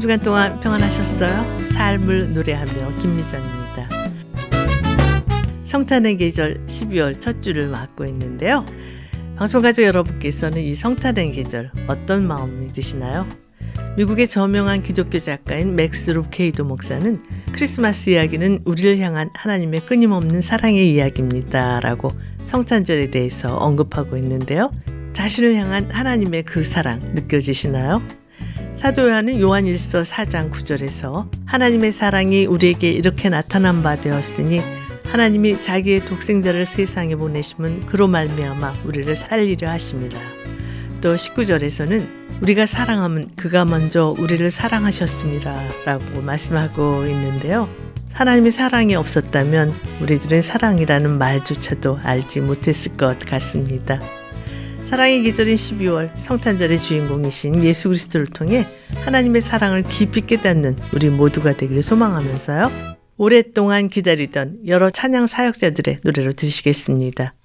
한 주간 동안 평안하셨어요? 삶을 노래하며 김미정입니다. 성탄의 계절 12월 첫 주를 맞고 있는데요. 방송가족 여러분께서는 이 성탄의 계절 어떤 마음이 드시나요? 미국의 저명한 기독교 작가인 맥스 루케이도 목사는 크리스마스 이야기는 우리를 향한 하나님의 끊임없는 사랑의 이야기입니다 라고 성탄절에 대해서 언급하고 있는데요. 자신을 향한 하나님의 그 사랑 느껴지시나요? 사도 요한은 요한일서 4장 9절에서 하나님의 사랑이 우리에게 이렇게 나타난 바 되었으니 하나님이 자기의 독생자를 세상에 보내심은 그로 말미암아 우리를 살리려 하심이라. 또 19절에서는 우리가 사랑하면 그가 먼저 우리를 사랑하셨습니다 라고 말씀하고 있는데요. 하나님의 사랑이 없었다면 우리들은 사랑이라는 말조차도 알지 못했을 것 같습니다. 사랑의 계절인 12월 성탄절의 주인공이신 예수 그리스도를 통해 하나님의 사랑을 깊이 깨닫는 우리 모두가 되기를 소망하면서요. 오랫동안 기다리던 여러 찬양 사역자들의 노래로 들으시겠습니다.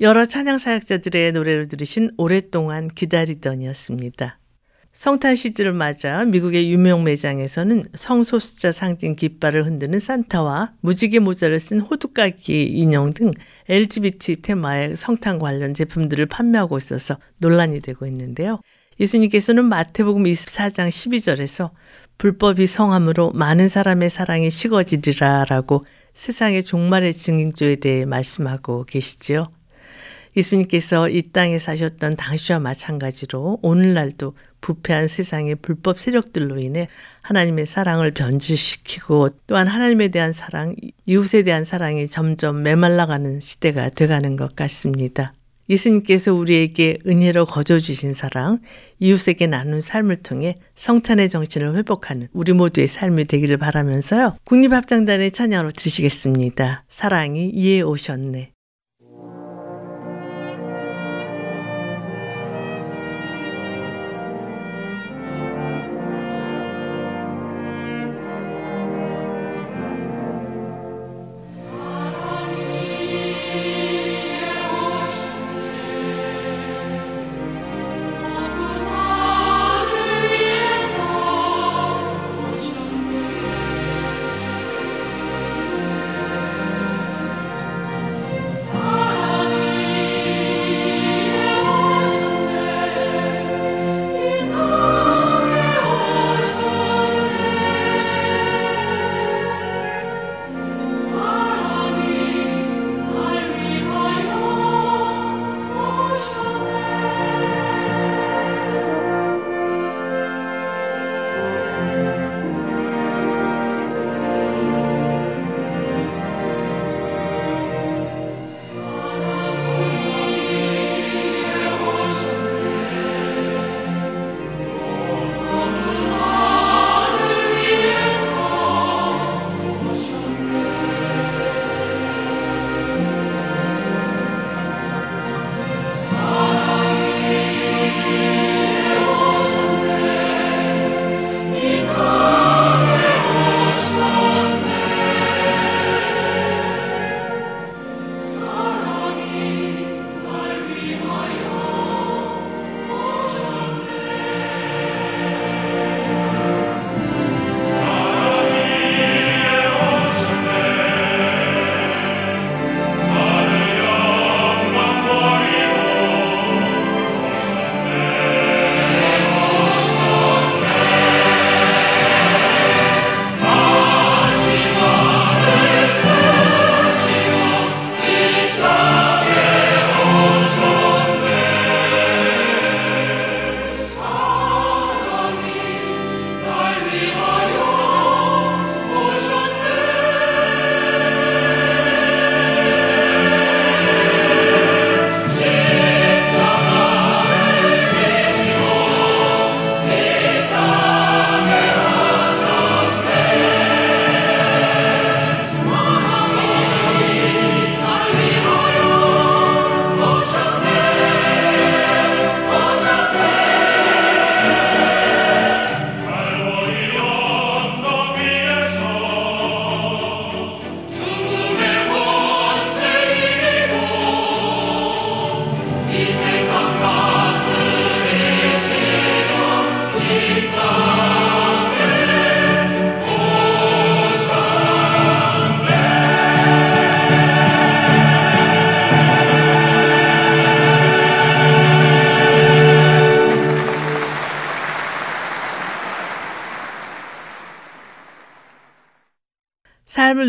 여러 찬양 사역자들의 노래를 들으신 오랫동안 기다리던이었습니다. 성탄 시즌을 맞아 미국의 유명 매장에서는 성소수자 상징 깃발을 흔드는 산타와 무지개 모자를 쓴 호두까기 인형 등 LGBT 테마의 성탄 관련 제품들을 판매하고 있어서 논란이 되고 있는데요. 예수님께서는 마태복음 24장 12절에서 불법이 성함으로 많은 사람의 사랑이 식어지리라 라고 세상의 종말의 증인조에 대해 말씀하고 계시지요. 예수님께서 이 땅에 사셨던 당시와 마찬가지로 오늘날도 부패한 세상의 불법 세력들로 인해 하나님의 사랑을 변질시키고 또한 하나님에 대한 사랑, 이웃에 대한 사랑이 점점 메말라가는 시대가 돼가는 것 같습니다. 예수님께서 우리에게 은혜로 거저주신 사랑, 이웃에게 나눈 삶을 통해 성탄의 정신을 회복하는 우리 모두의 삶이 되기를 바라면서요. 국립합창단의 찬양으로 들으시겠습니다. 사랑이 이에 오셨네. 삶을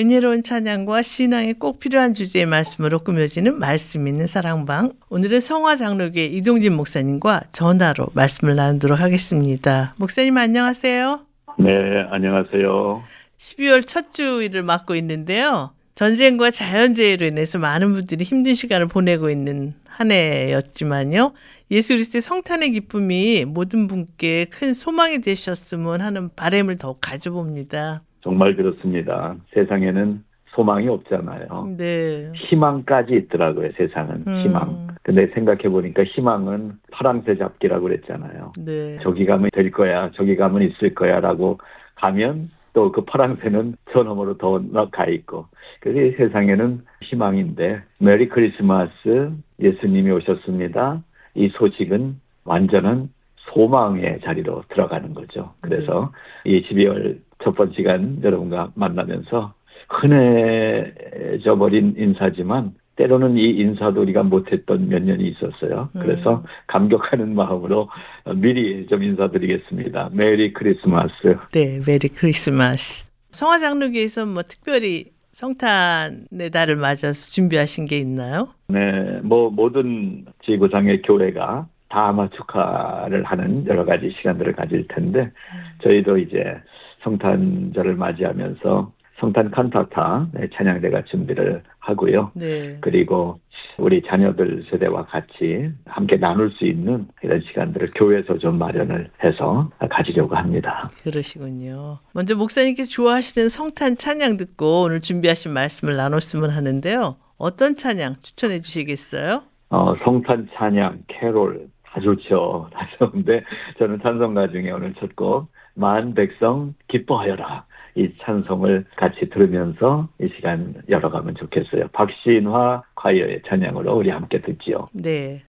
은혜로운 찬양과 신앙에 꼭 필요한 주제의 말씀으로 꾸며지는 말씀 있는 사랑방. 오늘은 성화장로교회 이동진 목사님과 전화로 말씀을 나누도록 하겠습니다. 목사님 안녕하세요. 네, 안녕하세요. 12월 첫 주일을 맡고 있는데요. 전쟁과 자연재해로 인해서 많은 분들이 힘든 시간을 보내고 있는 한 해였지만요. 예수 그리스도의 성탄의 기쁨이 모든 분께 큰 소망이 되셨으면 하는 바람을 더욱 가져봅니다. 정말 그렇습니다. 세상에는 소망이 없잖아요. 네. 희망까지 있더라고요, 세상은. 희망. 근데 생각해보니까 희망은 파랑새 잡기라고 그랬잖아요. 네. 저기 가면 될 거야, 저기 가면 있을 거야 라고 가면 또 그 파랑새는 저 너머로 더 나가 있고. 그래서 세상에는 희망인데, 메리 크리스마스, 예수님이 오셨습니다. 이 소식은 완전한 소망의 자리로 들어가는 거죠. 그래서 이 12월 첫 번째 시간 여러분과 만나면서 흔해져 버린 인사지만 때로는 이 인사도 우리가 못했던 몇 년이 있었어요. 그래서 감격하는 마음으로 미리 좀 인사드리겠습니다. 메리 크리스마스. 네, 메리 크리스마스. 성화장로교에서 뭐 특별히 성탄의 달을 맞아서 준비하신 게 있나요? 네, 뭐 모든 지구상의 교회가 다 아마 축하를 하는 여러 가지 시간들을 가질 텐데 저희도 이제 성탄절을 맞이하면서 성탄 칸타타 찬양대가 준비를 하고요. 네. 그리고 우리 자녀들 세대와 같이 함께 나눌 수 있는 이런 시간들을 교회에서 좀 마련을 해서 가지려고 합니다. 그러시군요. 먼저 목사님께서 좋아하시는 성탄 찬양 듣고 오늘 준비하신 말씀을 나눴으면 하는데요. 어떤 찬양 추천해 주시겠어요? 성탄 찬양, 캐롤 다 좋죠. 다 좋은데 저는 찬송가 중에 오늘 첫 곡 만 백성 기뻐하여라. 이 찬송을 같이 들으면서 이 시간 열어가면 좋겠어요. 박신화 과여의 찬양으로 우리 함께 듣지요. 네.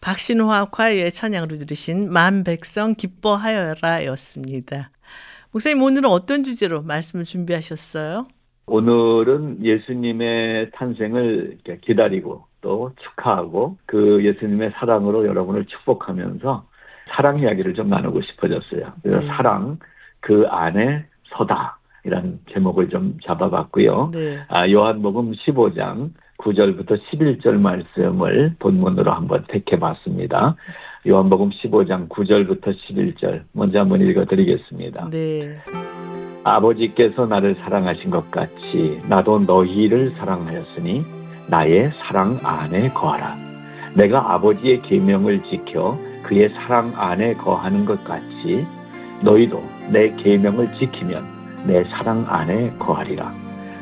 박신화 과외 찬양으로 들으신 만 백성 기뻐하여라였습니다. 목사님 오늘은 어떤 주제로 말씀을 준비하셨어요? 오늘은 예수님의 탄생을 기다리고 또 축하하고 그 예수님의 사랑으로 여러분을 축복하면서 사랑 이야기를 좀 나누고 싶어졌어요. 그래서 네. 사랑 그 안에 서다 이런 제목을 좀 잡아봤고요. 네. 요한복음 15장 9절부터 11절 말씀을 본문으로 한번 택해봤습니다. 요한복음 15장 9절부터 11절 먼저 한번 읽어드리겠습니다. 네. 아버지께서 나를 사랑하신 것 같이 나도 너희를 사랑하였으니 나의 사랑 안에 거하라. 내가 아버지의 계명을 지켜 그의 사랑 안에 거하는 것 같이 너희도 내 계명을 지키면 내 사랑 안에 거하리라.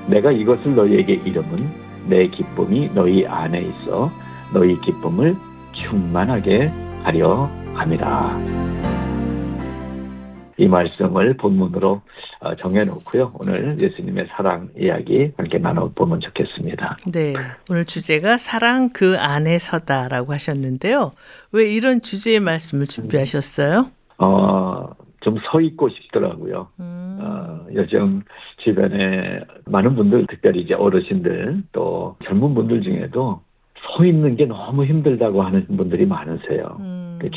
내가 이것을 너희에게 이름은 내 기쁨이 너희 안에 있어 너희 기쁨을 충만하게 하려 합니다. 이 말씀을 본문으로 정해놓고요. 오늘 예수님의 사랑 이야기 함께 나눠보면 좋겠습니다. 네, 오늘 주제가 사랑 그 안에서다라고 하셨는데요. 왜 이런 주제의 말씀을 준비하셨어요? 좀 서 있고 싶더라고요. 요즘 주변에 많은 분들, 특별히 이제 어르신들 또 젊은 분들 중에도 서 있는 게 너무 힘들다고 하는 분들이 많으세요.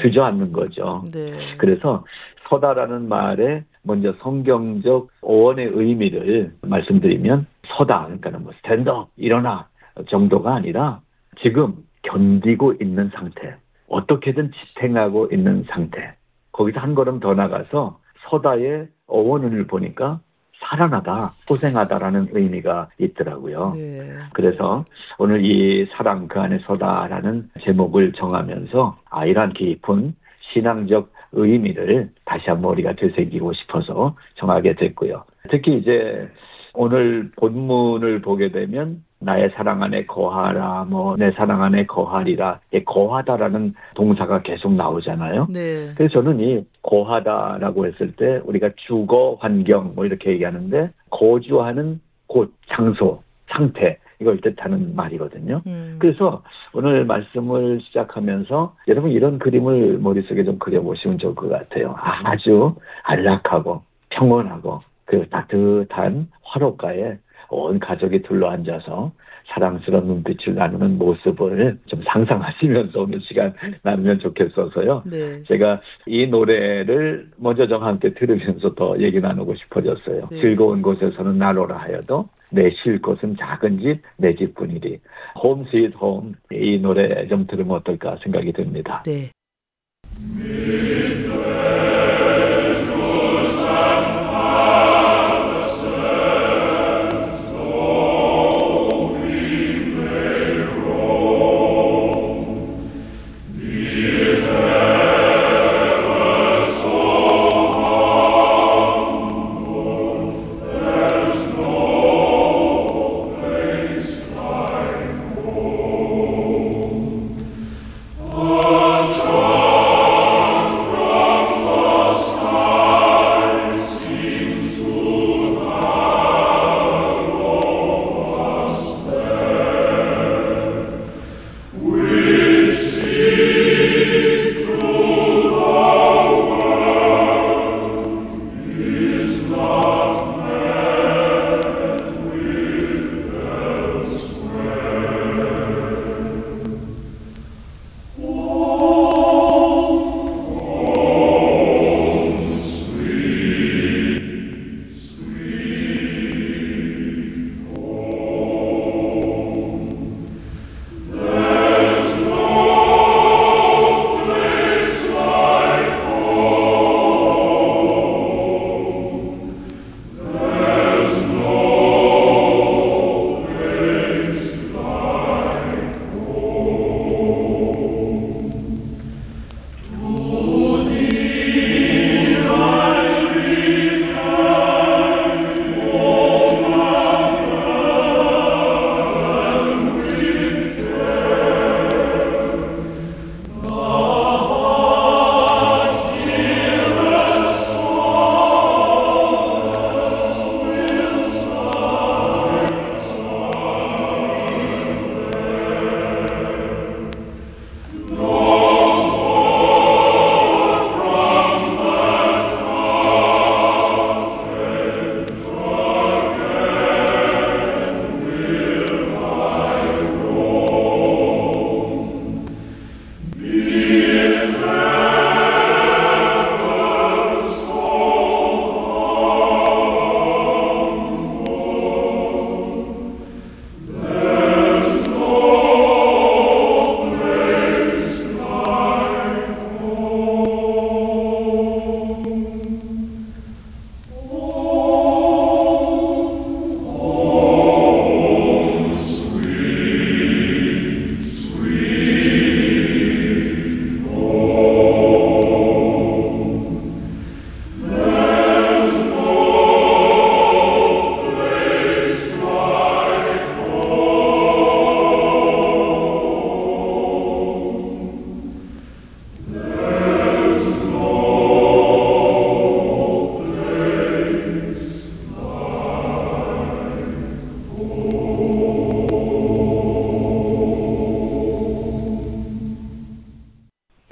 주저앉는 거죠. 네. 그래서 서다라는 말에 먼저 성경적 어원의 의미를 말씀드리면 서다, 그러니까 뭐 스탠드업, 일어나 정도가 아니라 지금 견디고 있는 상태, 어떻게든 지탱하고 있는 상태, 거기서 한 걸음 더 나가서 서다의 어원을 보니까 살아나다, 고생하다라는 의미가 있더라고요. 네. 그래서 오늘 이 사랑 그 안에 서다라는 제목을 정하면서 이러한 깊은 신앙적 의미를 다시 한번 우리가 되새기고 싶어서 정하게 됐고요. 특히 이제 오늘 본문을 보게 되면 나의 사랑 안에 거하라, 뭐 내 사랑 안에 거하리라, 거하다라는 동사가 계속 나오잖아요. 네. 그래서 저는 이 거하다라고 했을 때 우리가 주거 환경 뭐 이렇게 얘기하는데 거주하는 곳, 장소, 상태 이걸 뜻하는 말이거든요. 그래서 오늘 말씀을 시작하면서 여러분 이런 그림을 머릿속에 좀 그려보시면 좋을 것 같아요. 아주 안락하고 평온하고 그 따뜻한 화로가에 온 가족이 둘러앉아서 사랑스러운 눈빛을 나누는 모습을 좀 상상하시면서 오늘 시간 나누면 좋겠어서요. 네. 제가 이 노래를 먼저 저와 함께 들으면서 더 얘기 나누고 싶어졌어요. 네. 즐거운 곳에서는 나로라 하여도 내 쉴 곳은 작은 집, 내 집뿐이리. Home Sweet Home, 이 노래 좀 들으면 어떨까 생각이 듭니다. 네.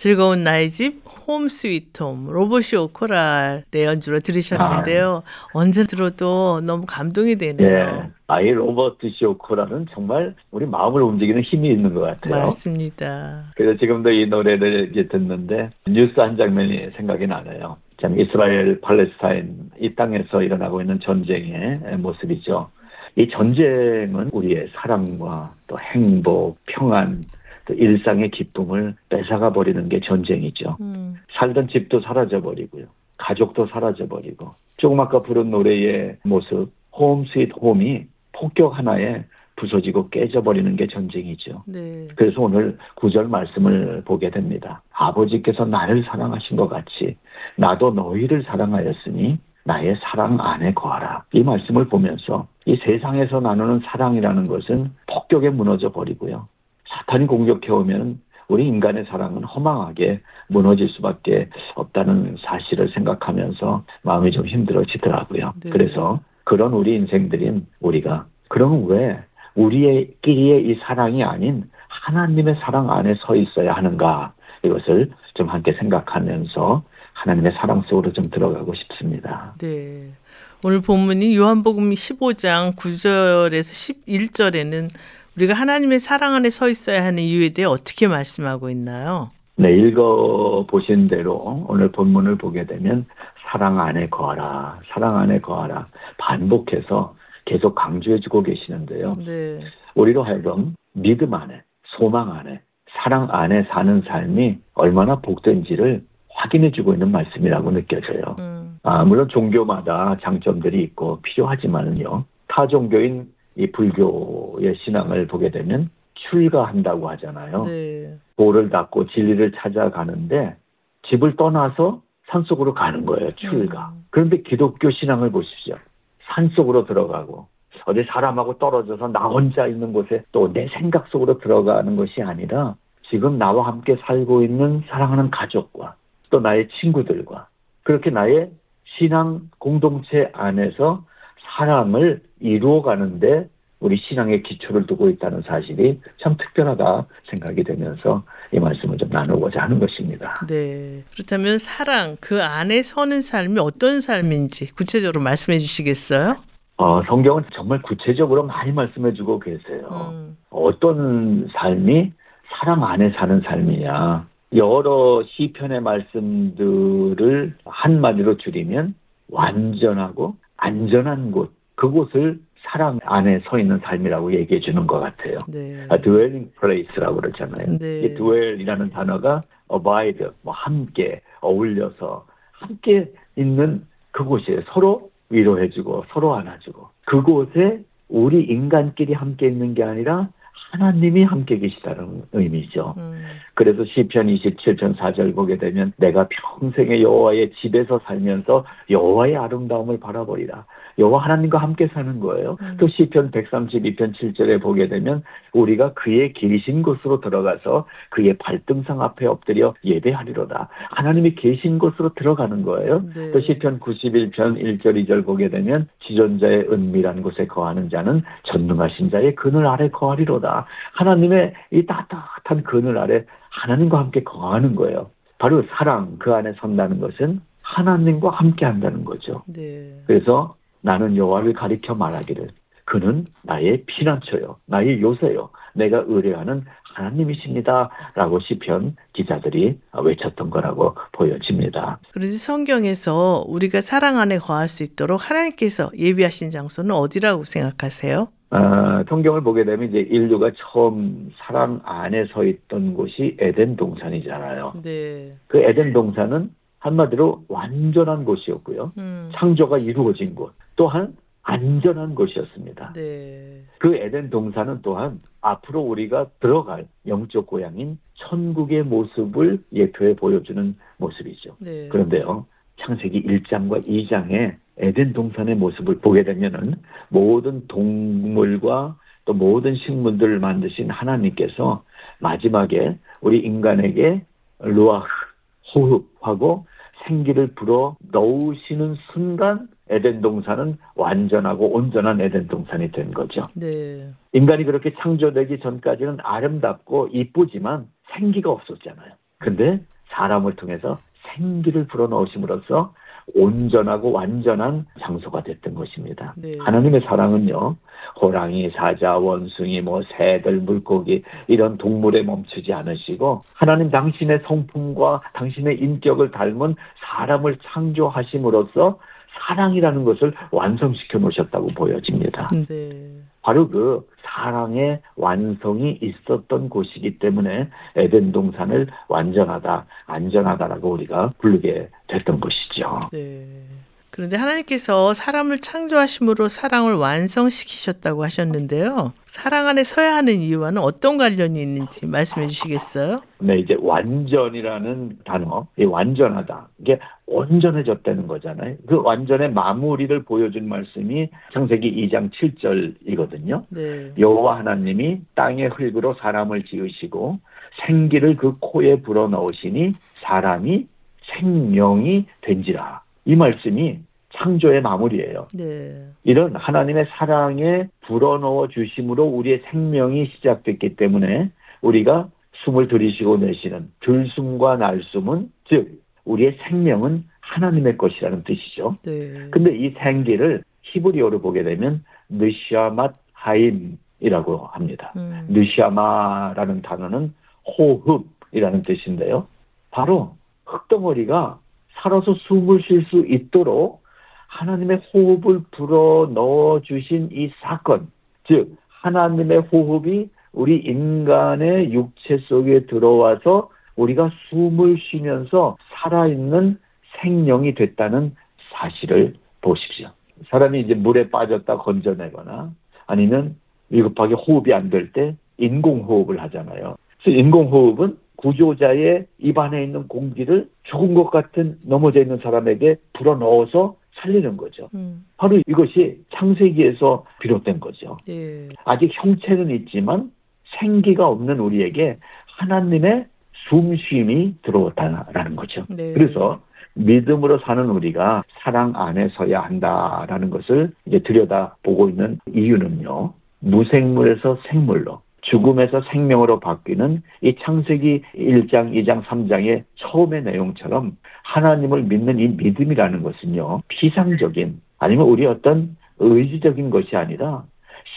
즐거운 나의 집 홈 스위트 홈 로봇쇼 코랄의 연주로 들으셨는데요. 언제 들어도 너무 감동이 되네요. 네. 아이 로버트 쇼 코랄은 정말 우리 마음을 움직이는 힘이 있는 것 같아요. 맞습니다. 그래서 지금도 이 노래를 이제 듣는데 뉴스 한 장면이 생각이 나네요. 참 이스라엘, 팔레스타인 이 땅에서 일어나고 있는 전쟁의 모습이죠. 이 전쟁은 우리의 사랑과 또 행복, 평안, 또 일상의 기쁨을 뺏어가 버리는 게 전쟁이죠. 살던 집도 사라져버리고요. 가족도 사라져버리고. 조금 아까 부른 노래의 모습, 홈 스윗 홈이 폭격 하나에 부서지고 깨져버리는 게 전쟁이죠. 네. 그래서 오늘 9절 말씀을 보게 됩니다. 아버지께서 나를 사랑하신 것 같이 나도 너희를 사랑하였으니 나의 사랑 안에 거하라. 이 말씀을 보면서 이 세상에서 나누는 사랑이라는 것은 폭격에 무너져 버리고요. 사탄이 공격해오면 우리 인간의 사랑은 허망하게 무너질 수밖에 없다는 사실을 생각하면서 마음이 좀 힘들어지더라고요. 네. 그래서 그런 우리 인생들인 우리가 그럼 왜 우리끼리의 이 사랑이 아닌 하나님의 사랑 안에 서 있어야 하는가, 이것을 좀 함께 생각하면서 하나님의 사랑 속으로 좀 들어가고 싶습니다. 네. 오늘 본문이 요한복음 15장 9절에서 11절에는 우리가 하나님의 사랑 안에 서 있어야 하는 이유에 대해 어떻게 말씀하고 있나요? 네, 읽어보신 대로 오늘 본문을 보게 되면 사랑 안에 거하라, 사랑 안에 거하라 반복해서 계속 강조해주고 계시는데요. 네. 우리로 하여금 믿음 안에, 소망 안에, 사랑 안에 사는 삶이 얼마나 복된지를 확인해주고 있는 말씀이라고 느껴져요. 물론 종교마다 장점들이 있고 필요하지만요. 타 종교인 이 불교의 신앙을 보게 되면 출가한다고 하잖아요. 네. 도를 닦고 진리를 찾아가는데 집을 떠나서 산속으로 가는 거예요. 출가. 그런데 기독교 신앙을 보십시오. 산속으로 들어가고 어디 사람하고 떨어져서 나 혼자 있는 곳에 또 내 생각 속으로 들어가는 것이 아니라 지금 나와 함께 살고 있는 사랑하는 가족과 또 나의 친구들과 그렇게 나의 신앙 공동체 안에서 사랑을 이루어가는데 우리 신앙의 기초를 두고 있다는 사실이 참 특별하다 생각이 되면서 이 말씀을 좀 나누고자 하는 것입니다. 네, 그렇다면 사랑, 그 안에 서는 삶이 어떤 삶인지 구체적으로 말씀해 주시겠어요? 성경은 정말 구체적으로 많이 말씀해 주고 계세요. 어떤 삶이 사랑 안에 사는 삶이냐. 여러 시편의 말씀들을 한마디로 줄이면 완전하고 안전한 곳, 그곳을 사랑 안에 서 있는 삶이라고 얘기해 주는 것 같아요. 네. Dwelling place라고 그러잖아요. 네. 이 dwell이라는 단어가 abide, 함께, 어울려서 함께 있는 그곳이에요. 서로 위로해주고 서로 안아주고. 그곳에 우리 인간끼리 함께 있는 게 아니라 하나님이 함께 계시다는 의미죠. 그래서 시편 27편 4절 보게 되면 내가 평생에 여호와의 집에서 살면서 여호와의 아름다움을 바라보리라. 여호와 하나님과 함께 사는 거예요. 또 시편 132편 7절에 보게 되면 우리가 그의 계신 곳으로 들어가서 그의 발등상 앞에 엎드려 예배하리로다. 하나님이 계신 곳으로 들어가는 거예요. 네. 또 시편 91편 1절 2절 보게 되면 지존자의 은밀한 곳에 거하는 자는 전능하신 자의 그늘 아래 거하리로다. 하나님의 이 따뜻한 그늘 아래 하나님과 함께 거하는 거예요. 바로 사랑, 그 안에 선다는 것은 하나님과 함께 한다는 거죠. 네. 그래서 나는 여호와를 가리켜 말하기를 그는 나의 피난처요, 나의 요새요, 내가 의뢰하는 하나님이십니다 라고 시편 기자들이 외쳤던 거라고 보여집니다. 그래서 성경에서 우리가 사랑 안에 거할 수 있도록 하나님께서 예비하신 장소는 어디라고 생각하세요? 성경을 보게 되면 이제 인류가 처음 사랑 안에 서 있던 곳이 에덴 동산이잖아요. 네. 그 에덴 동산은 한마디로 완전한 곳이었고요. 창조가 이루어진 곳. 또한 안전한 곳이었습니다. 네. 그 에덴 동산은 또한 앞으로 우리가 들어갈 영적 고향인 천국의 모습을 예표해 보여주는 모습이죠. 네. 그런데요. 창세기 1장과 2장에 에덴 동산의 모습을 보게 되면은 모든 동물과 또 모든 식물들을 만드신 하나님께서 마지막에 우리 인간에게 루아흐, 호흡하고 생기를 불어 넣으시는 순간 에덴 동산은 완전하고 온전한 에덴 동산이 된 거죠. 네. 인간이 그렇게 창조되기 전까지는 아름답고 이쁘지만 생기가 없었잖아요. 근데 사람을 통해서 생기를 불어넣으심으로써 온전하고 완전한 장소가 됐던 것입니다. 네. 하나님의 사랑은요, 호랑이, 사자, 원숭이, 새들, 물고기 이런 동물에 멈추지 않으시고 하나님 당신의 성품과 당신의 인격을 닮은 사람을 창조하심으로써 사랑이라는 것을 완성시켜 놓으셨다고 보여집니다. 네. 바로 그 사랑의 완성이 있었던 곳이기 때문에 에덴 동산을 완전하다, 안전하다라고 우리가 부르게 됐던 것이죠. 네. 그런데 하나님께서 사람을 창조하심으로 사랑을 완성시키셨다고 하셨는데요. 사랑 안에 서야 하는 이유와는 어떤 관련이 있는지 말씀해 주시겠어요? 네, 이제 완전이라는 단어, 이 완전하다. 이게 온전해졌다는 거잖아요. 그 완전의 마무리를 보여준 말씀이 창세기 2장 7절이거든요. 네. 여호와 하나님이 땅의 흙으로 사람을 지으시고 생기를 그 코에 불어넣으시니 사람이 생명이 된지라. 이 말씀이 창조의 마무리예요. 네. 이런 하나님의 사랑에 불어넣어 주심으로 우리의 생명이 시작됐기 때문에 우리가 숨을 들이쉬고 내쉬는 들숨과 날숨은, 즉 우리의 생명은 하나님의 것이라는 뜻이죠. 그런데 네. 이 생기를 히브리어로 보게 되면 느샤맛 하임이라고 합니다. 느샤마라는 단어는 호흡이라는 뜻인데요. 바로 흙덩어리가 살아서 숨을 쉴 수 있도록 하나님의 호흡을 불어 넣어주신 이 사건, 즉 하나님의 호흡이 우리 인간의 육체 속에 들어와서 우리가 숨을 쉬면서 살아있는 생명이 됐다는 사실을 보십시오. 사람이 이제 물에 빠졌다 건져내거나 아니면 위급하게 호흡이 안 될 때 인공호흡을 하잖아요. 그래서 인공호흡은 구조자의 입안에 있는 공기를 죽은 것 같은 넘어져 있는 사람에게 불어넣어서 살리는 거죠. 바로 이것이 창세기에서 비롯된 거죠. 예. 아직 형체는 있지만 생기가 없는 우리에게 하나님의 숨쉼이 들어왔다라는 거죠. 네. 그래서 믿음으로 사는 우리가 사랑 안에 서야 한다라는 것을 이제 들여다보고 있는 이유는요. 무생물에서 생물로, 죽음에서 생명으로 바뀌는 이 창세기 1장, 2장, 3장의 처음의 내용처럼 하나님을 믿는 이 믿음이라는 것은요. 피상적인, 아니면 우리 어떤 의지적인 것이 아니라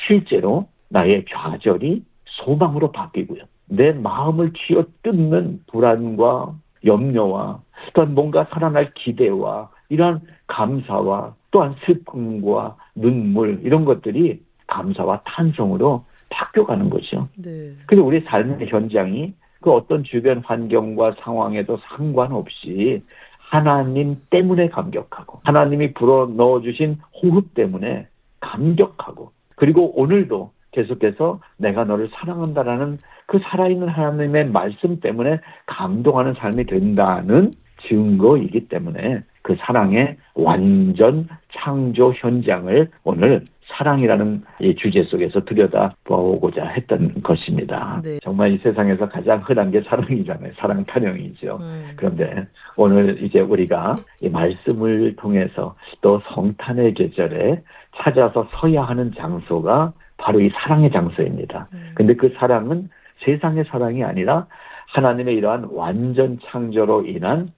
실제로 나의 좌절이 소망으로 바뀌고요. 내 마음을 쥐어뜯는 불안과 염려와 또한 뭔가 살아날 기대와 이러한 감사와 또한 슬픔과 눈물 이런 것들이 감사와 탄성으로 바뀌어가는 거죠. 네. 그래서 우리 삶의 현장이 그 어떤 주변 환경과 상황에도 상관없이 하나님 때문에 감격하고 하나님이 불어 넣어주신 호흡 때문에 감격하고 그리고 오늘도 계속해서 내가 너를 사랑한다라는 그 살아있는 하나님의 말씀 때문에 감동하는 삶이 된다는 증거이기 때문에 그 사랑의 완전 창조 현장을 오늘 사랑이라는 이 주제 속에서 들여다보고자 했던 것입니다. 네. 정말 이 세상에서 가장 흔한 게 사랑이잖아요. 사랑 탄영이죠. 그런데 오늘 이제 우리가 이 말씀을 통해서 또 성탄의 계절에 찾아서 서야 하는 장소가 바로 이 사랑의 장소입니다. 근데 그 사랑은 세상의 사랑이 아니라 하나님의 이러한 완전 창조로 인한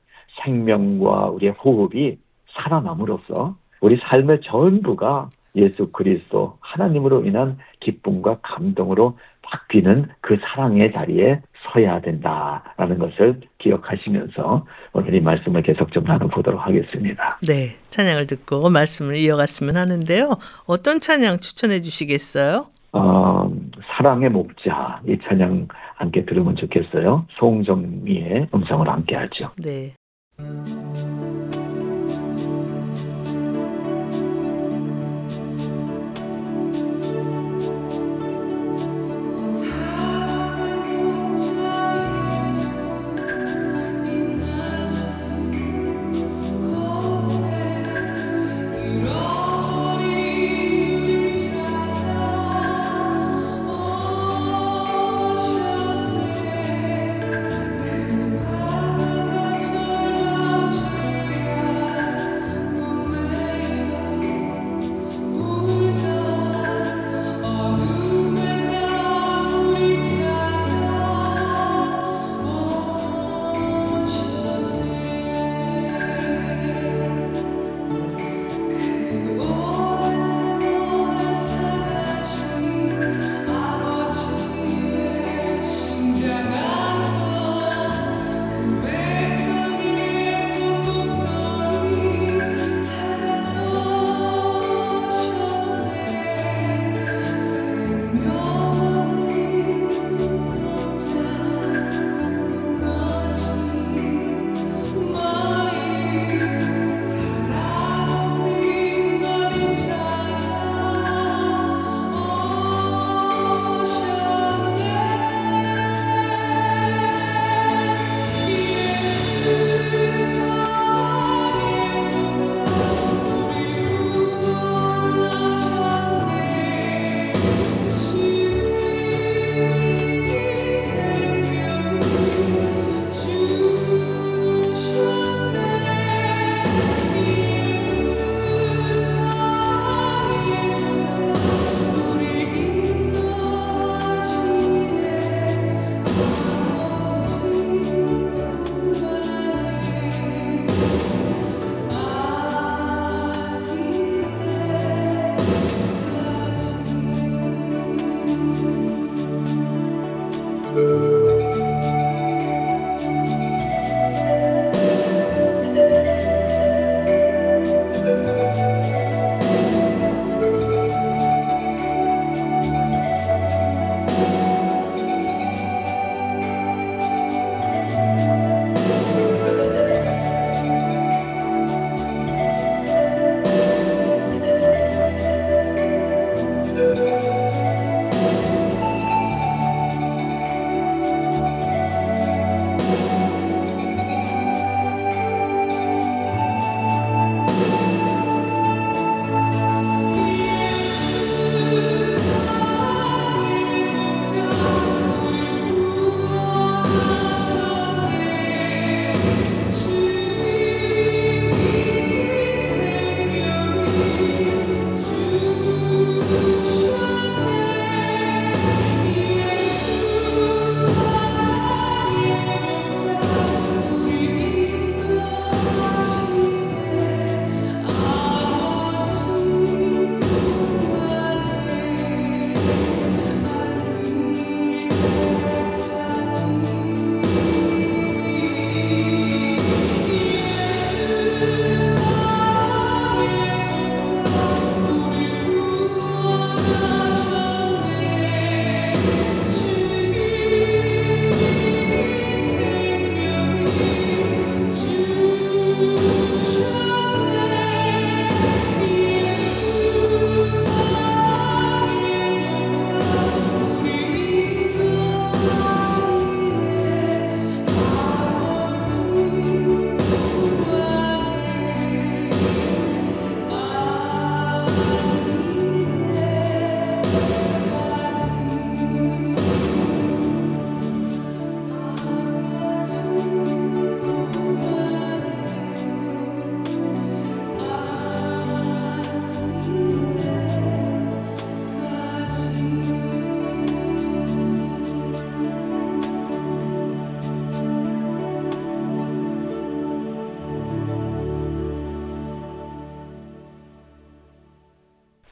생명과 우리의 호흡이 살아남으로써 우리 삶의 전부가 예수 그리스도 하나님으로 인한 기쁨과 감동으로 바뀌는 그 사랑의 자리에 서야 된다라는 것을 기억하시면서 오늘 이 말씀을 계속 좀 나눠보도록 하겠습니다. 네, 찬양을 듣고 말씀을 이어갔으면 하는데요. 어떤 찬양 추천해 주시겠어요? 사랑의 목자, 이 찬양 함께 들으면 좋겠어요. 송정미의 음성을 함께 하죠. 네.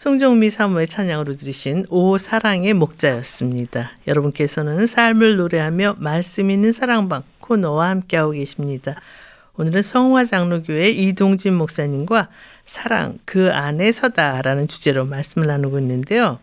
송정미 사모의 찬양으로 들으신 오 사랑의 목자였습니다. 여러분께서는 삶을 노래하며 말씀 있는 사랑방 코너와 함께하고 계십니다. 오늘은 성화장로교회 이동진 목사님과 사랑 그 안에 서다라는 주제로 말씀을 나누고 있는데요.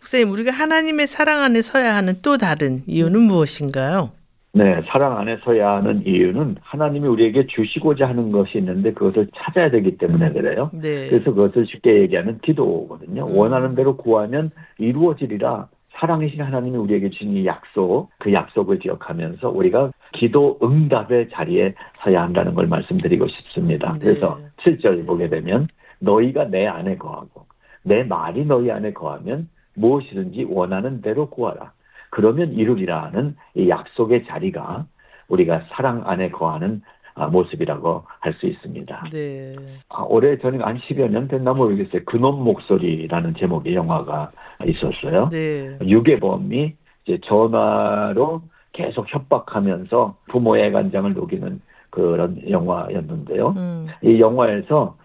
목사님, 우리가 하나님의 사랑 안에 서야 하는 또 다른 이유는 무엇인가요? 네, 사랑 안에 서야 하는 이유는 하나님이 우리에게 주시고자 하는 것이 있는데 그것을 찾아야 되기 때문에 그래요. 네. 그래서 그것을 쉽게 얘기하면 기도거든요. 원하는 대로 구하면 이루어지리라. 사랑이신 하나님이 우리에게 주신 이 약속, 그 약속을 기억하면서 우리가 기도 응답의 자리에 서야 한다는 걸 말씀드리고 싶습니다. 네. 그래서 7절 보게 되면 너희가 내 안에 거하고 내 말이 너희 안에 거하면 무엇이든지 원하는 대로 구하라. 그러면 이루리라는 이 약속의 자리가 우리가 사랑 안에 거하는 모습이라고 할 수 있습니다. 네. 오래전에 한 10여 년 됐나 모르겠어요. 그놈 목소리라는 제목의 영화가 있었어요. 네. 유괴범이 이제 전화로 계속 협박하면서 부모의 간장을 녹이는 그런 영화였는데요. 이 영화에서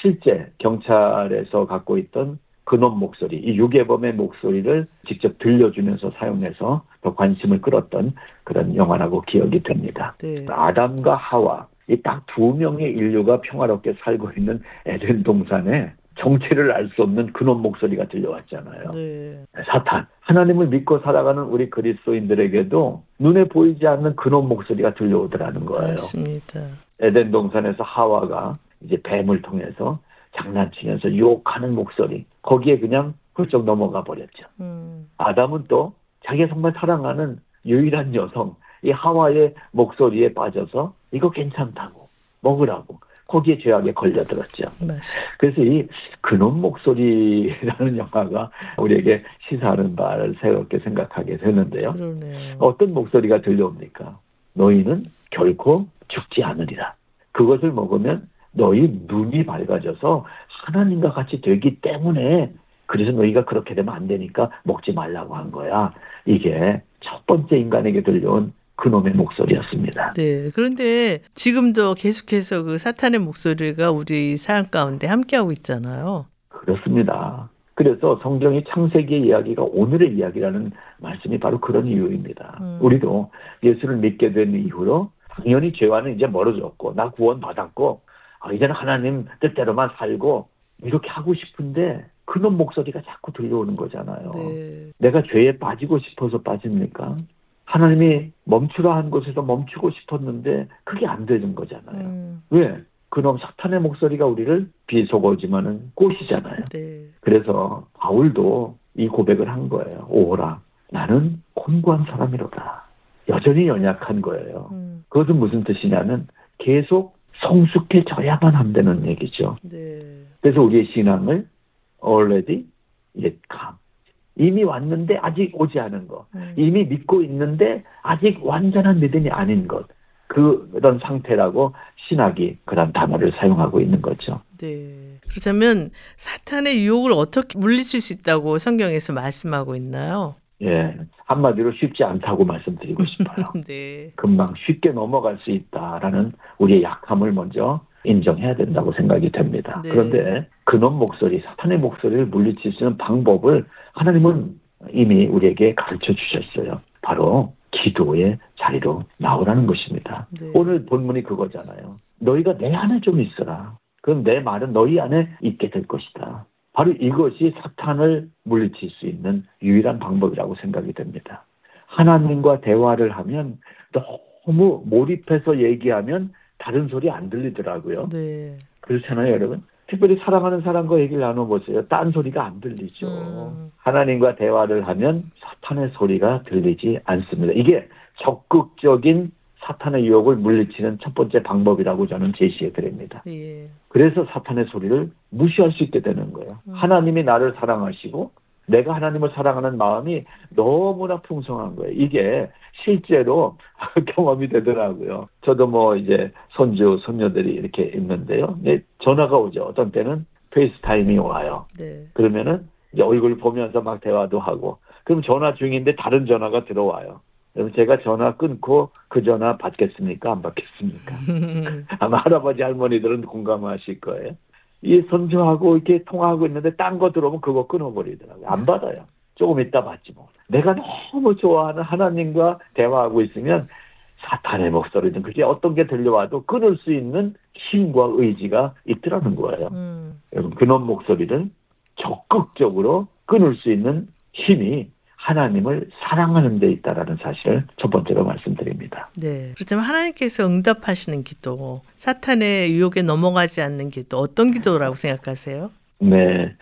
실제 경찰에서 갖고 있던 그놈 목소리, 이 유괴범의 목소리를 직접 들려주면서 사용해서 더 관심을 끌었던 그런 영화라고 기억이 됩니다. 네. 아담과 하와, 이 딱 두 명의 인류가 평화롭게 살고 있는 에덴 동산에 정체를 알 수 없는 그놈 목소리가 들려왔잖아요. 네. 사탄, 하나님을 믿고 살아가는 우리 그리스도인들에게도 눈에 보이지 않는 그놈 목소리가 들려오더라는 거예요. 맞습니다. 에덴 동산에서 하와가 이제 뱀을 통해서 장난치면서 유혹하는 목소리, 거기에 그냥 훌쩍 넘어가 버렸죠. 아담은 또 자기가 정말 사랑하는 유일한 여성 이 하와의 목소리에 빠져서 이거 괜찮다고 먹으라고 거기에 죄악에 걸려들었죠. 그래서 이 그놈 목소리라는 영화가 우리에게 시사하는 바를 새롭게 생각하게 되는데요. 그러네요. 어떤 목소리가 들려옵니까? 너희는 결코 죽지 않으리라. 그것을 먹으면 너희 눈이 밝아져서 하나님과 같이 되기 때문에 그래서 너희가 그렇게 되면 안 되니까 먹지 말라고 한 거야. 이게 첫 번째 인간에게 들려온 그놈의 목소리였습니다. 네. 그런데 지금도 계속해서 그 사탄의 목소리가 우리 삶 가운데 함께하고 있잖아요. 그렇습니다. 그래서 성경이 창세기의 이야기가 오늘의 이야기라는 말씀이 바로 그런 이유입니다. 우리도 예수를 믿게 된 이후로 당연히 죄와는 이제 멀어졌고 나 구원 받았고 이제는 하나님 뜻대로만 살고 이렇게 하고 싶은데 그놈 목소리가 자꾸 들려오는 거잖아요. 네. 내가 죄에 빠지고 싶어서 빠집니까? 하나님이 멈추라 한 곳에서 멈추고 싶었는데 그게 안 되는 거잖아요. 왜? 그놈 사탄의 목소리가 우리를 비속어지만은 꽃이잖아요. 네. 그래서 바울도 이 고백을 한 거예요. 오호라 나는 곤고한 사람이로다. 여전히 연약한 거예요. 그것은 무슨 뜻이냐면 계속 성숙해져야만 한다는 얘기죠. 네. 그래서 우리의 신앙을 already yet come. 이미 왔는데 아직 오지 않은 것. 이미 믿고 있는데 아직 완전한 믿음이 아닌 것. 그런 상태라고 신학이 그런 단어를 사용하고 있는 거죠. 네. 그렇다면 사탄의 유혹을 어떻게 물리칠 수 있다고 성경에서 말씀하고 있나요? 예, 한마디로 쉽지 않다고 말씀드리고 싶어요. 네. 금방 쉽게 넘어갈 수 있다라는 우리의 약함을 먼저 인정해야 된다고 생각이 됩니다. 네. 그런데 그놈 목소리, 사탄의 목소리를 물리칠 수 있는 방법을 하나님은 이미 우리에게 가르쳐 주셨어요. 바로 기도의 자리로 나오라는 것입니다. 네. 오늘 본문이 그거잖아요. 너희가 내 안에 좀 있어라. 그럼 내 말은 너희 안에 있게 될 것이다. 바로 이것이 사탄을 물리칠 수 있는 유일한 방법이라고 생각이 됩니다. 하나님과 대화를 하면 너무 몰입해서 얘기하면 다른 소리 안 들리더라고요. 네. 그렇잖아요, 여러분. 특별히 사랑하는 사람과 얘기를 나눠보세요. 딴 소리가 안 들리죠. 하나님과 대화를 하면 사탄의 소리가 들리지 않습니다. 이게 적극적인 사탄의 유혹을 물리치는 첫 번째 방법이라고 저는 제시해 드립니다. 예. 그래서 사탄의 소리를 무시할 수 있게 되는 거예요. 하나님이 나를 사랑하시고 내가 하나님을 사랑하는 마음이 너무나 풍성한 거예요. 이게 실제로 경험이 되더라고요. 저도 이제 손주, 손녀들이 이렇게 있는데요. 전화가 오죠. 어떤 때는 페이스타임이 와요. 네. 그러면은 이제 얼굴 보면서 막 대화도 하고 그럼 전화 중인데 다른 전화가 들어와요. 그래서 제가 전화 끊고 그 전화 받겠습니까? 안 받겠습니까? 아마 할아버지 할머니들은 공감하실 거예요. 이 선교하고 이렇게 통화하고 있는데 딴 거 들어오면 그거 끊어버리더라고요. 안 받아요. 조금 이따 받지 뭐. 내가 너무 좋아하는 하나님과 대화하고 있으면 사탄의 목소리든 그게 어떤 게 들려와도 끊을 수 있는 힘과 의지가 있더라는 거예요. 여러분, 그놈 목소리를 적극적으로 끊을 수 있는 힘이 하나님을 사랑하는 데 있다라는 사실을 첫 번째로 말씀드립니다. 네. 그렇지만 하나님께서 응답하시는 기도, 사탄의 유혹에 넘어가지 않는 기도, 어떤 기도라고 생각하세요? 네.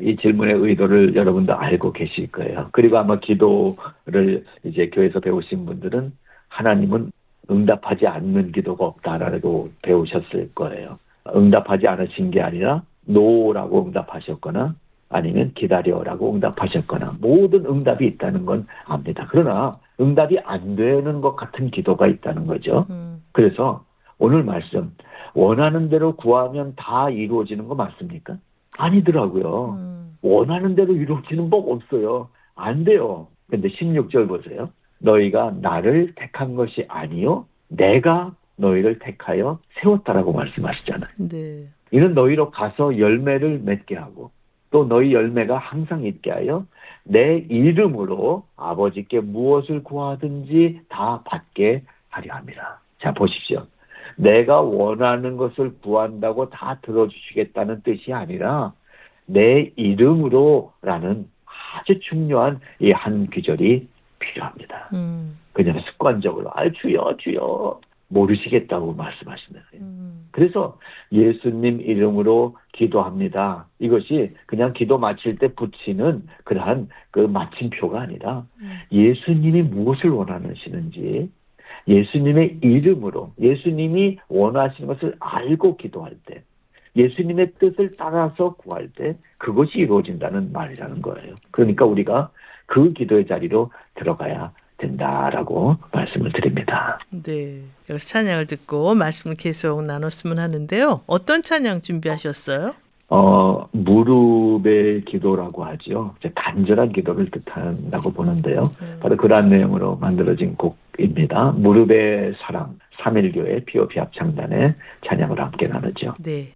이 질문의 의도를 여러분도 알고 계실 거예요. 그리고 아마 기도를 이제 교회에서 배우신 분들은 하나님은 응답하지 않는 기도가 없다라고 배우셨을 거예요. 응답하지 않으신 게 아니라 노라고 응답하셨거나 아니면 기다려라고 응답하셨거나 모든 응답이 있다는 건 압니다. 그러나 응답이 안 되는 것 같은 기도가 있다는 거죠. 그래서 오늘 말씀 원하는 대로 구하면 다 이루어지는 거 맞습니까? 아니더라고요. 원하는 대로 이루어지는 법 없어요. 안 돼요. 근데 16절 보세요. 너희가 나를 택한 것이 아니요 내가 너희를 택하여 세웠다라고 말씀하시잖아요. 네. 이는 너희로 가서 열매를 맺게 하고 또 너희 열매가 항상 있게 하여 내 이름으로 아버지께 무엇을 구하든지 다 받게 하려 합니다. 자, 보십시오. 내가 원하는 것을 구한다고 다 들어주시겠다는 뜻이 아니라 내 이름으로라는 아주 중요한 이 한 귀절이 필요합니다. 그냥 습관적으로 주여 주여 모르시겠다고 말씀하시는 거예요. 그래서 예수님 이름으로 기도합니다. 이것이 그냥 기도 마칠 때 붙이는 그러한 그 마침표가 아니라 예수님이 무엇을 원하시는지 예수님의 이름으로 예수님이 원하시는 것을 알고 기도할 때 예수님의 뜻을 따라서 구할 때 그것이 이루어진다는 말이라는 거예요. 그러니까 우리가 그 기도의 자리로 들어가야 된다라고 말씀을 드립니다. 네, 여기서 찬양을 듣고 말씀을 계속 나눴으면 하는데요. 어떤 찬양 준비하셨어요? 무릎의 기도라고 하죠. 간절한 기도를 뜻한다고 보는데요. 바로 그러한 내용으로 만들어진 곡입니다. 무릎의 사랑, 3.1교회 POP 합창단의 찬양을 함께 나누죠. 네.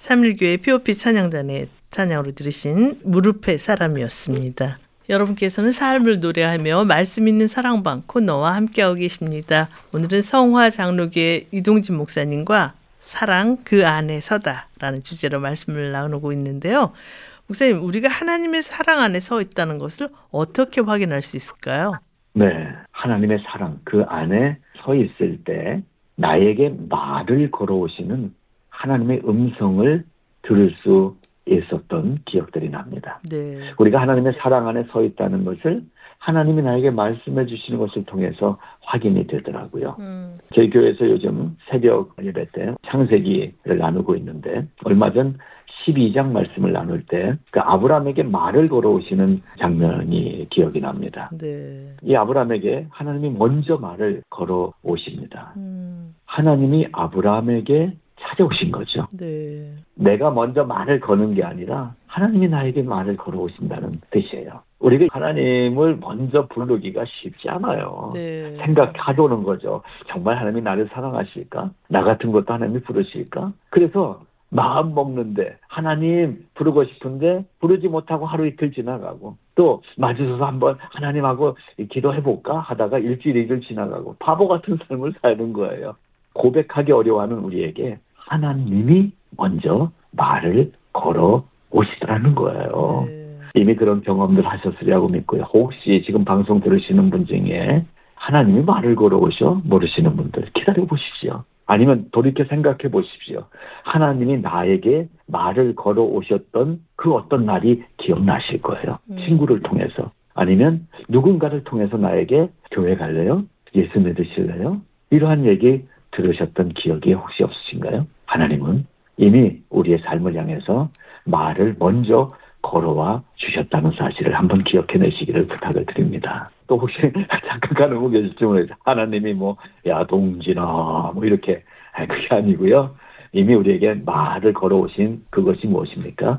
3.1교회 POP 찬양단의 찬양으로 들으신 무릎의 사람이었습니다. 여러분께서는 삶을 노래하며 말씀 있는 사랑방 코너와 함께하고 계십니다. 오늘은 성화장로교회 이동진 목사님과 사랑 그 안에 서다라는 주제로 말씀을 나누고 있는데요. 목사님, 우리가 하나님의 사랑 안에 서 있다는 것을 어떻게 확인할 수 있을까요? 네, 하나님의 사랑 그 안에 서 있을 때 나에게 말을 걸어오시는 하나님의 음성을 들을 수 있었던 기억들이 납니다. 네. 우리가 하나님의 사랑 안에 서 있다는 것을 하나님이 나에게 말씀해 주시는 것을 통해서 확인이 되더라고요. 저희 교회에서 요즘 새벽 예배 때 창세기를 나누고 있는데 얼마 전 12장 말씀을 나눌 때 그 아브라함에게 말을 걸어오시는 장면이 기억이 납니다. 네. 이 아브라함에게 하나님이 먼저 말을 걸어오십니다. 하나님이 아브라함에게 찾아오신 거죠. 네. 내가 먼저 말을 거는 게 아니라 하나님이 나에게 말을 걸어오신다는 뜻이에요. 우리가 하나님을 먼저 부르기가 쉽지 않아요. 네. 생각하도는 거죠. 정말 하나님이 나를 사랑하실까? 나 같은 것도 하나님이 부르실까? 그래서 마음 먹는데 하나님 부르고 싶은데 부르지 못하고 하루 이틀 지나가고 또 마주쳐서 한번 하나님하고 기도해볼까 하다가 일주일 이틀 지나가고 바보 같은 삶을 사는 거예요. 고백하기 어려워하는 우리에게 하나님이 먼저 말을 걸어 오시더라는 거예요. 네. 이미 그런 경험들 하셨으리라고 믿고요. 혹시 지금 방송 들으시는 분 중에 하나님이 말을 걸어 오셔 모르시는 분들 기다려 보십시오. 아니면 돌이켜 생각해 보십시오. 하나님이 나에게 말을 걸어 오셨던 그 어떤 날이 기억나실 거예요. 친구를 통해서 아니면 누군가를 통해서 나에게 교회 갈래요? 예수 믿으실래요? 이러한 얘기 들으셨던 기억이 혹시 없으신가요? 하나님은 이미 우리의 삶을 향해서 말을 먼저 걸어와 주셨다는 사실을 한번 기억해내시기를 부탁을 드립니다. 또 혹시 잠깐 가누고 계실지 모르겠어요. 하나님이 야 동진아 이렇게 그게 아니고요. 이미 우리에게 말을 걸어오신 그것이 무엇입니까?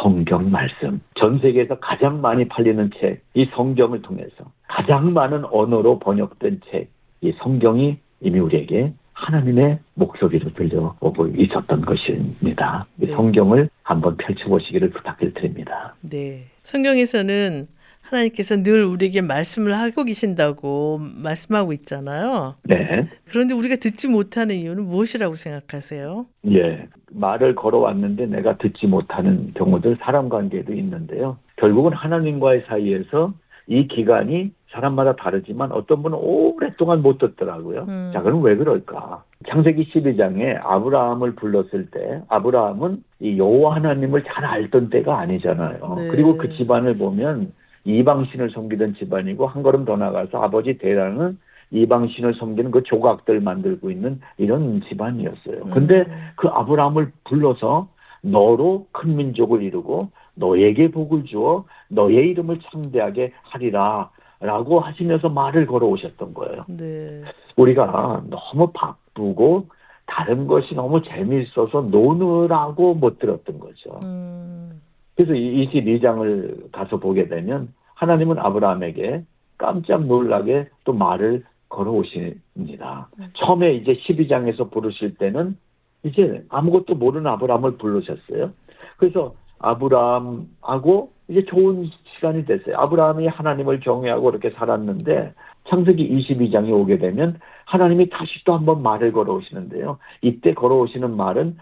성경 말씀. 전 세계에서 가장 많이 팔리는 책, 이 성경을 통해서 가장 많은 언어로 번역된 책, 이 성경이 이미 우리에게 하나님의 목소리로 들려오고 있었던 것입니다. 네. 성경을 한번 펼쳐보시기를 부탁드립니다. 네, 성경에서는 하나님께서 늘 우리에게 말씀을 하고 계신다고 말씀하고 있잖아요. 네. 그런데 우리가 듣지 못하는 이유는 무엇이라고 생각하세요? 예, 말을 걸어왔는데 내가 듣지 못하는 경우들 사람 관계도 있는데요. 결국은 하나님과의 사이에서 이 기간이 사람마다 다르지만 어떤 분은 오랫동안 못 듣더라고요. 자, 그럼 왜 그럴까? 창세기 12장에 아브라함을 불렀을 때 아브라함은 이 여호와 하나님을 잘 알던 때가 아니잖아요. 네. 그리고 그 집안을 보면 이방신을 섬기던 집안이고 한 걸음 더 나가서 아버지 데라는 이방신을 섬기는 그 조각들 만들고 있는 이런 집안이었어요. 근데 그 아브라함을 불러서 너로 큰 민족을 이루고 너에게 복을 주어 너의 이름을 창대하게 하리라 라고 하시면서 말을 걸어오셨던 거예요. 네. 우리가 너무 바쁘고 다른 것이 너무 재미있어서 노느라고 못 들었던 거죠. 그래서 22장을 가서 보게 되면 하나님은 아브라함에게 깜짝 놀라게 또 말을 걸어오십니다. 처음에 이제 12장에서 부르실 때는 이제 아무것도 모르는 아브라함을 부르셨어요. 그래서 아브라함하고 이제 좋은 시간이 됐어요. 아브라함이 하나님을 경외하고 이렇게 살았는데 창세기 22장에 오게 되면 하나님이 다시 또 한번 말을 걸어오시는데요. 이때 걸어오시는 말은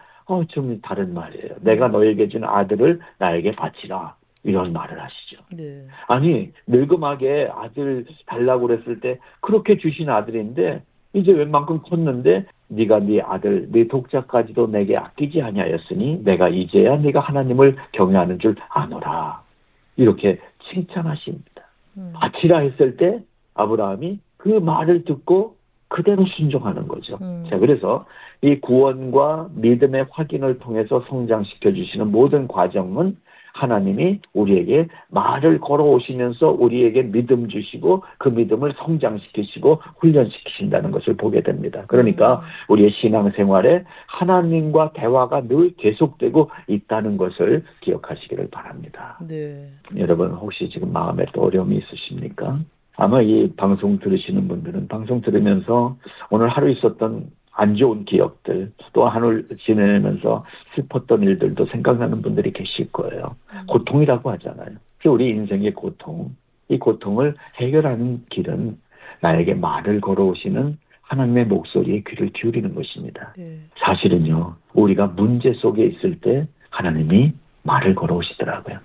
좀 다른 말이에요. 내가 너에게 준 아들을 나에게 바치라. 이런 말을 하시죠. 네. 아니 늙음하게 아들 달라고 그랬을 때 그렇게 주신 아들인데 이제 웬만큼 컸는데 네가 네 아들, 네 독자까지도 내게 아끼지 아니하였으니 내가 이제야 네가 하나님을 경외하는 줄 아노라. 이렇게 칭찬하십니다. 바치라 했을 때 아브라함이 그 말을 듣고 그대로 순종하는 거죠. 자, 그래서 이 구원과 믿음의 확인을 통해서 성장시켜주시는 모든 과정은 하나님이 우리에게 말을 걸어오시면서 우리에게 믿음 주시고 그 믿음을 성장시키시고 훈련시키신다는 것을 보게 됩니다. 그러니까 우리의 신앙생활에 하나님과 대화가 늘 계속되고 있다는 것을 기억하시기를 바랍니다. 네. 여러분 혹시 지금 마음에 또 어려움이 있으십니까? 아마 이 방송 들으시는 분들은 방송 들으면서 오늘 하루 있었던 안 좋은 기억들, 또 한 올 지내면서 슬펐던 일들도 생각나는 분들이 계실 거예요. 고통이라고 하잖아요. 우리 인생의 고통, 이 고통을 해결하는 길은 나에게 말을 걸어오시는 하나님의 목소리에 귀를 기울이는 것입니다. 사실은요, 우리가 문제 속에 있을 때 하나님이 말을 걸어오시더라고요.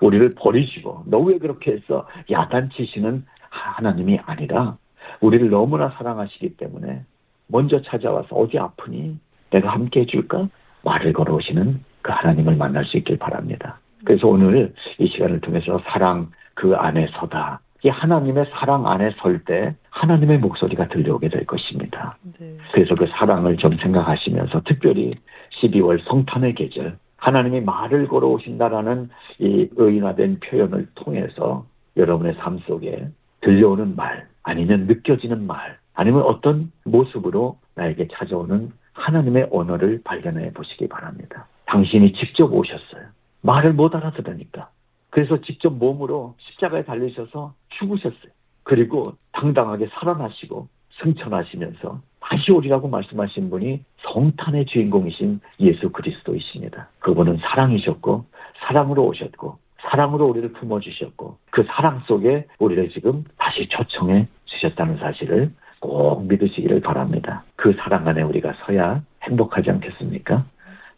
우리를 버리시고 너 왜 그렇게 해서 야단치시는 하나님이 아니라 우리를 너무나 사랑하시기 때문에 먼저 찾아와서 어디 아프니? 내가 함께 해줄까? 말을 걸어오시는 그 하나님을 만날 수 있길 바랍니다. 그래서 오늘 이 시간을 통해서 사랑 그 안에서다. 이 하나님의 사랑 안에 설 때 하나님의 목소리가 들려오게 될 것입니다. 네. 그래서 그 사랑을 좀 생각하시면서 특별히 12월 성탄의 계절 하나님이 말을 걸어오신다라는 이 의인화된 표현을 통해서 여러분의 삶 속에 들려오는 말 아니면 느껴지는 말 아니면 어떤 모습으로 나에게 찾아오는 하나님의 언어를 발견해 보시기 바랍니다. 당신이 직접 오셨어요. 말을 못 알아들으니까. 그래서 직접 몸으로 십자가에 달리셔서 죽으셨어요. 그리고 당당하게 살아나시고 승천하시면서 다시 오리라고 말씀하신 분이 성탄의 주인공이신 예수 그리스도이십니다. 그분은 사랑이셨고 사랑으로 오셨고 사랑으로 우리를 품어주셨고 그 사랑 속에 우리를 지금 다시 초청해 주셨다는 사실을 꼭 믿으시기를 바랍니다. 그 사랑 안에 우리가 서야 행복하지 않겠습니까?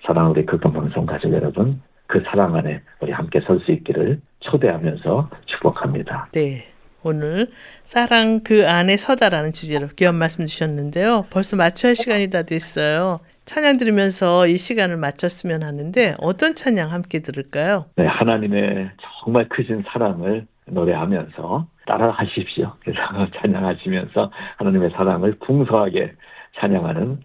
사랑 우리 극동방송 가족 여러분, 그 사랑 안에 우리 함께 설 수 있기를 초대하면서 축복합니다. 네. 오늘 사랑 그 안에 서다라는 주제로 귀한 말씀 주셨는데요. 벌써 마쳐야 할 시간이 다 됐어요. 찬양 들으면서 이 시간을 마쳤으면 하는데 어떤 찬양 함께 들을까요? 네, 하나님의 정말 크신 사랑을 노래하면서 따라하십시오. 그래서 찬양하시면서 하나님의 사랑을 풍성하게 찬양하는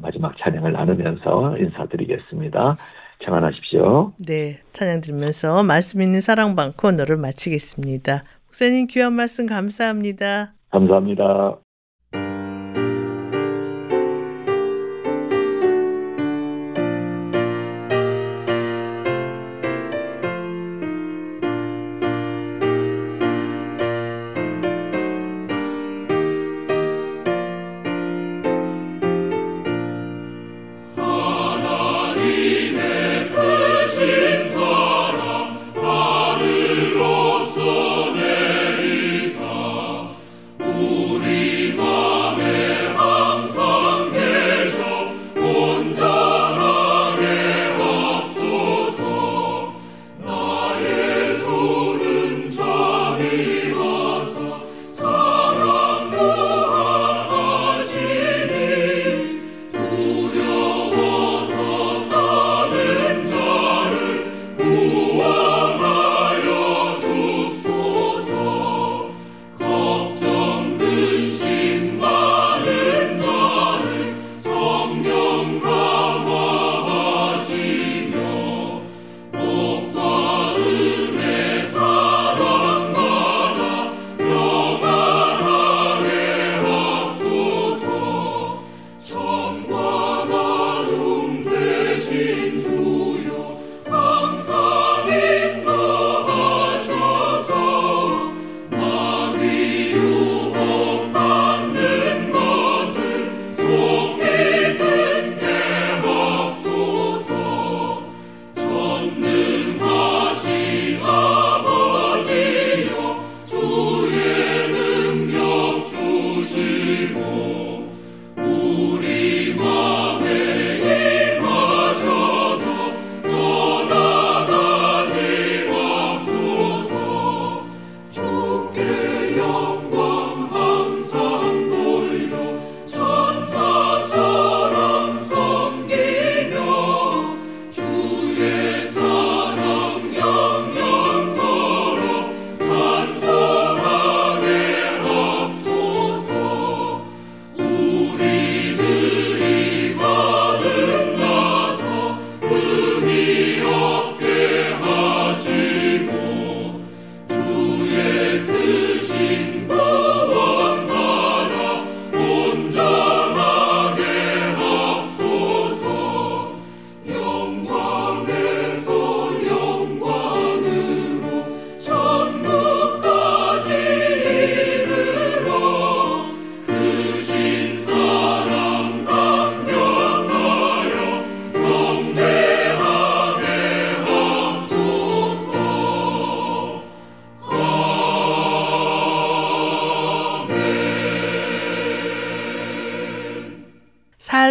마지막 찬양을 나누면서 인사드리겠습니다. 평안하십시오. 네, 찬양 들으면서 말씀 있는 사랑방 코너를 마치겠습니다. 목사님 귀한 말씀 감사합니다. 감사합니다. 우리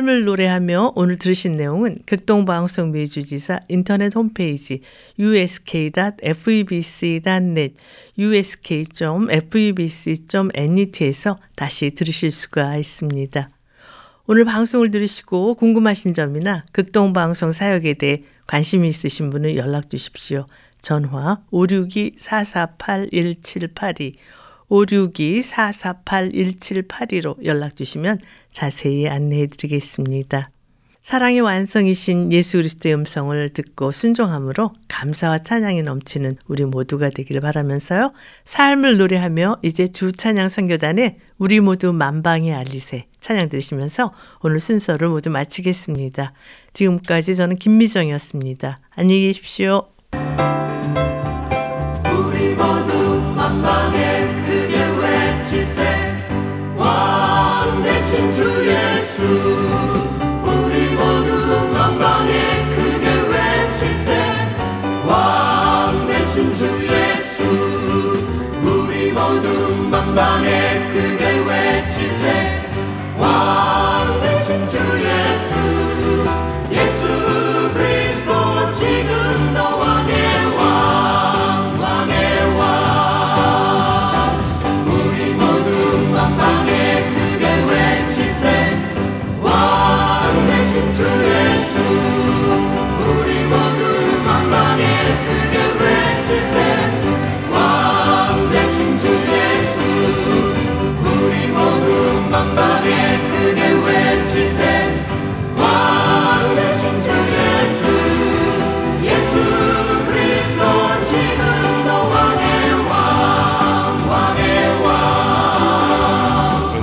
삶을 노래하며 오늘 들으신 내용은 극동방송 미주지사 인터넷 홈페이지 usk.febc.net usk.febc.net에서 다시 들으실 수가 있습니다. 오늘 방송을 들으시고 궁금하신 점이나 극동방송 사역에 대해 관심이 있으신 분은 연락 주십시오. 전화 562-448-1782, 562-448-1782로 연락 주시면 자세히 안내해 드리겠습니다. 사랑의 완성이신 예수 그리스도의 음성을 듣고 순종함으로 감사와 찬양이 넘치는 우리 모두가 되기를 바라면서요. 삶을 노래하며 이제 주 찬양 선교단에 우리 모두 만방에 알리세 찬양 들으시면서 오늘 순서를 모두 마치겠습니다. 지금까지 저는 김미정이었습니다. 안녕히 계십시오. 우리 모두 만방에 크게 외치세 왕 대신 주 예수. 우리 모두 만방에 크게 외치세 왕 대신 주 예수. 우리 모두 만방에 크게 외치세 왕 대신 주 예수. 예수 그리스도 지금 더 왕의 주 예수. 우리 모두 만방에 크게 외치세 왕 대신 주 예수. 우리 모두 만방에 크게 외치세 왕 대신 주 예수. 예수 그리스도 지금도 왕의 왕 왕의 왕.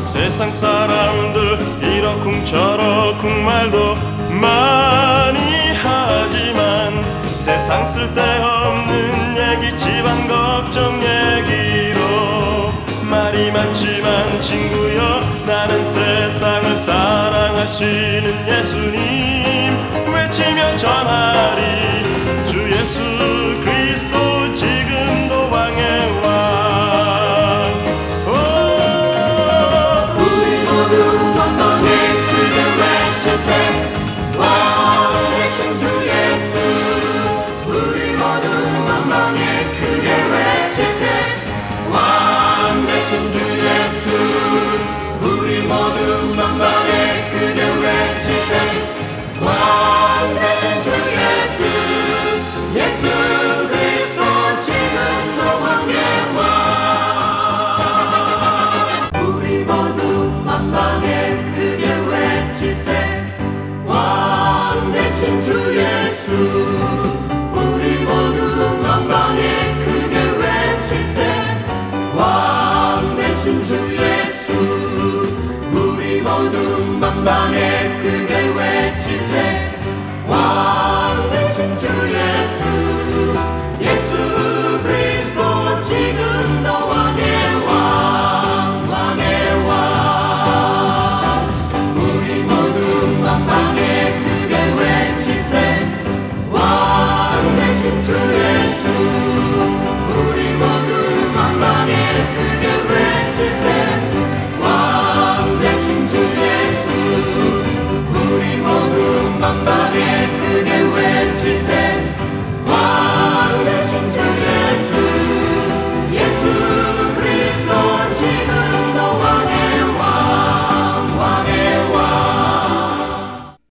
세상 사람들 이러쿵 저러쿵 말도 많이 하지만 세상 쓸데없는 얘기 집안 걱정 얘기로 말이 많지만 친구여 나는 세상을 사랑하시는 예수님 외치며 전하리 주 예수 그리스도 지금도 왕의 왕. 우리 모두 만방에 크게 외치세 왕 대신 주 예수. 우리 모두 만방에 크게 외치세 왕 대신 주 예수. 우리 모두 만방에 크게 외치세 왕 대신 주 예수. 예수 그리스도 지금도 왕의 왕. 우리 모두 만방에 크게 외치세 왕 대신 주 예수. 우리 모두 만방에 크게 외치세 왕 대신 주 예수. 우리 모두 만방에 크게 외치세 왕 대신 주 예수. 예수 그리스도 지금도 왕의 왕 왕의 왕. 우리 모두 만방에 왕 대신 주 예수. 우리 모두 만방에 크게 외치세 왕 대신 주 예수. 우리 모두 만방에